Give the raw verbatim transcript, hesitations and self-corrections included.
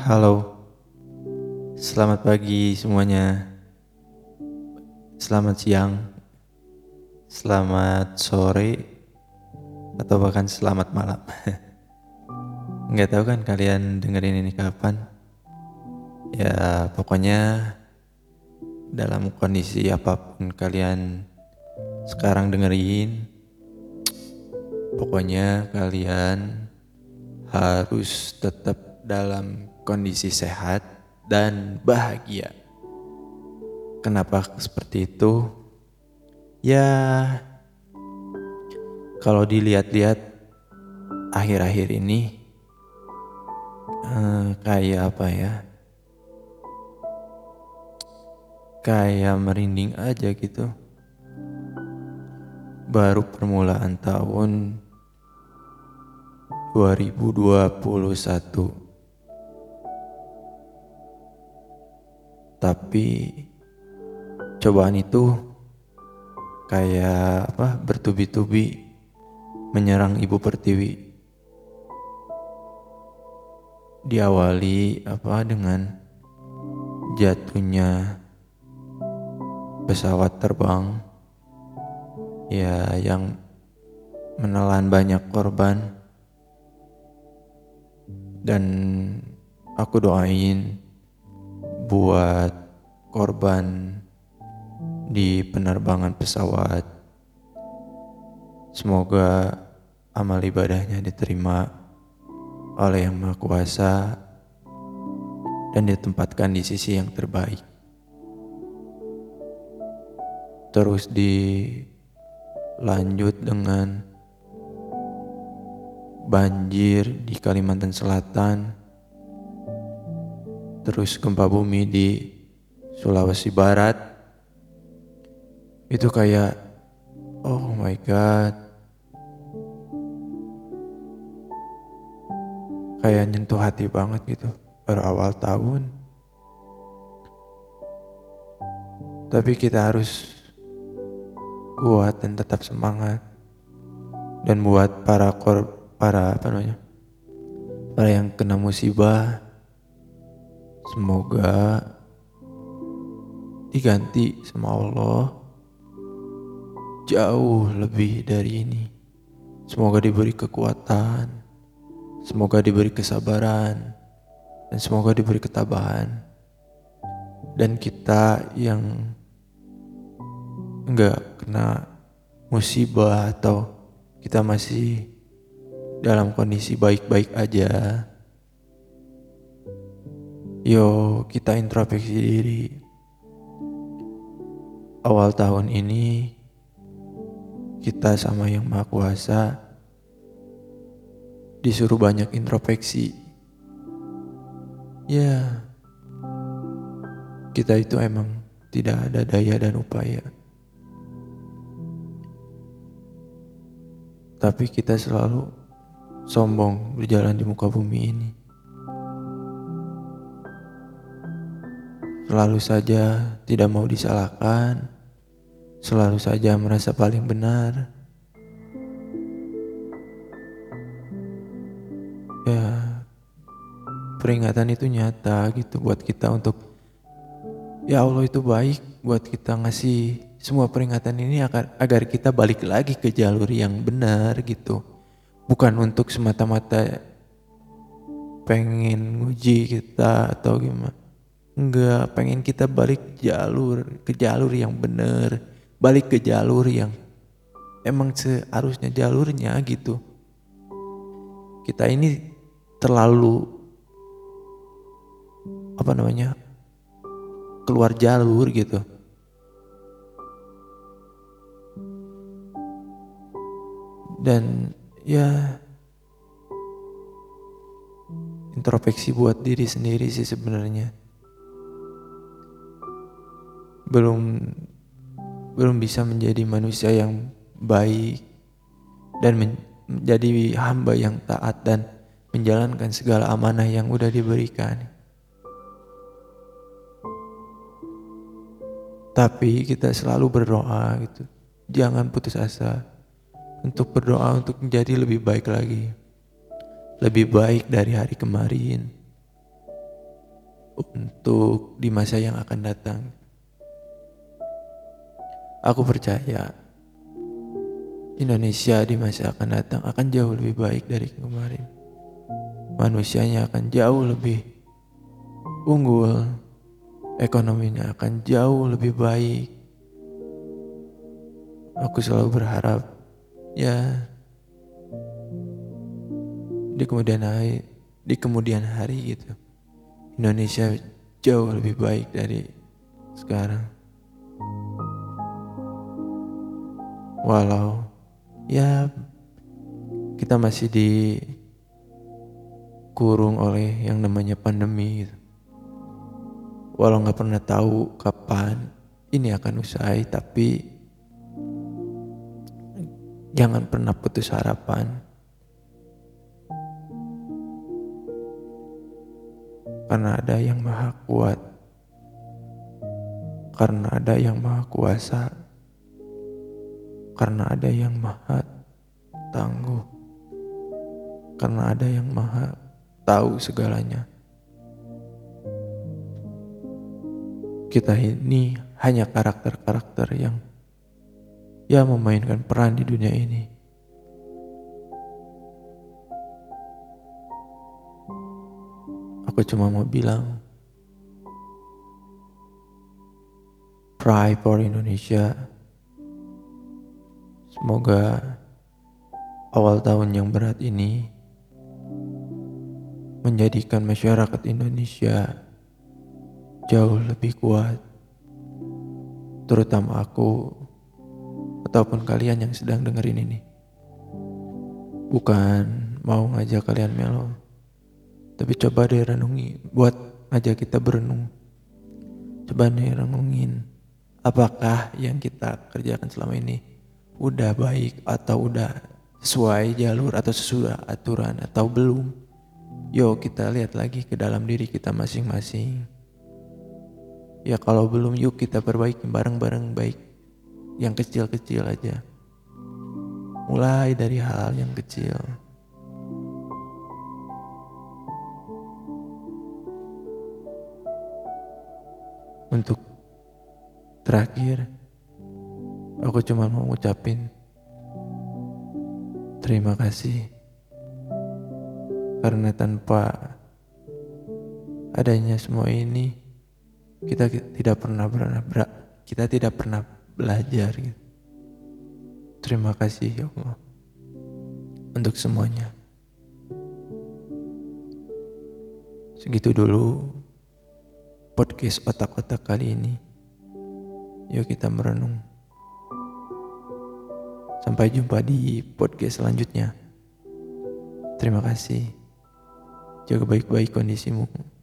Halo, selamat pagi semuanya, selamat siang, selamat sore, atau bahkan selamat malam. Nggak tahu kan kalian dengerin ini kapan? Ya pokoknya dalam kondisi apapun kalian sekarang dengerin, pokoknya kalian harus tetap dalam kondisi sehat dan bahagia. Kenapa seperti itu? Ya, kalau dilihat-lihat akhir-akhir ini eh, kayak apa ya? Kayak merinding aja gitu. Baru permulaan tahun dua ribu dua puluh satu. Tapi cobaan itu kayak apa bertubi-tubi menyerang Ibu Pertiwi. Diawali apa dengan jatuhnya pesawat terbang, ya, yang menelan banyak korban. Dan aku doain buat korban di penerbangan pesawat, semoga amal ibadahnya diterima oleh Yang Maha Kuasa dan ditempatkan di sisi yang terbaik. Terus dilanjut dengan banjir di Kalimantan Selatan, terus gempa bumi di Sulawesi Barat. Itu kayak oh my god, kayak nyentuh hati banget gitu. Baru awal tahun, tapi kita harus kuat dan tetap semangat. Dan buat para kor para apa namanya para yang kena musibah, semoga diganti sama Allah jauh lebih dari ini. Semoga diberi kekuatan, semoga diberi kesabaran, dan semoga diberi ketabahan. Dan kita yang enggak kena musibah atau kita masih dalam kondisi baik-baik aja, yo, kita introspeksi diri. Awal tahun ini kita sama Yang Maha Kuasa disuruh banyak introspeksi. Ya, kita itu emang tidak ada daya dan upaya, tapi kita selalu sombong berjalan di muka bumi ini. Selalu saja tidak mau disalahkan, selalu saja merasa paling benar. Ya, peringatan itu nyata gitu buat kita untuk, ya Allah itu baik buat kita ngasih semua peringatan ini agar, agar kita balik lagi ke jalur yang benar gitu. Bukan untuk semata-mata pengen nguji kita atau gimana. Enggak, pengen kita balik jalur, ke jalur yang benar, balik ke jalur yang emang seharusnya jalurnya gitu. Kita ini terlalu apa namanya keluar jalur gitu. Dan ya introspeksi buat diri sendiri sih sebenarnya. belum belum bisa menjadi manusia yang baik dan men, menjadi hamba yang taat dan menjalankan segala amanah yang udah diberikan. Tapi kita selalu berdoa gitu. Jangan putus asa untuk berdoa untuk menjadi lebih baik lagi. Lebih baik dari hari kemarin. untuk di masa yang akan datang. Aku percaya Indonesia di masa akan datang akan jauh lebih baik dari kemarin. Manusianya akan jauh lebih unggul, ekonominya akan jauh lebih baik. Aku selalu berharap ya di kemudian hari, di kemudian hari gitu, Indonesia jauh lebih baik dari sekarang. Walau ya kita masih dikurung oleh yang namanya pandemi gitu. Walau gak pernah tahu kapan ini akan usai, tapi jangan pernah putus harapan. Karena ada yang maha kuat. Karena ada yang maha kuasa. Karena ada yang maha tangguh. Karena ada yang maha tahu segalanya. Kita ini hanya karakter-karakter yang ya memainkan peran di dunia ini. Aku cuma mau bilang, pray for Indonesia. Semoga awal tahun yang berat ini menjadikan masyarakat Indonesia jauh lebih kuat, terutama aku ataupun kalian yang sedang dengerin ini. Bukan mau ngajak kalian melo, tapi coba deh renungi, buat ngajak kita berenung. Coba deh renungin, apakah yang kita kerjakan selama ini udah baik atau udah sesuai jalur atau sesuai aturan atau belum. Yo, kita lihat lagi ke dalam diri kita masing-masing. Ya kalau belum, yuk kita perbaiki bareng-bareng, baik yang kecil-kecil aja. Mulai dari hal yang kecil. Untuk terakhir, aku cuma mau ngucapin terima kasih. Karena tanpa adanya semua ini, Kita tidak pernah bera, kita tidak pernah belajar. Terima kasih ya Allah untuk semuanya. Segitu dulu podcast otak-otak kali ini. Yuk kita merenung. Sampai jumpa di podcast selanjutnya. Terima kasih. Jaga baik-baik kondisimu.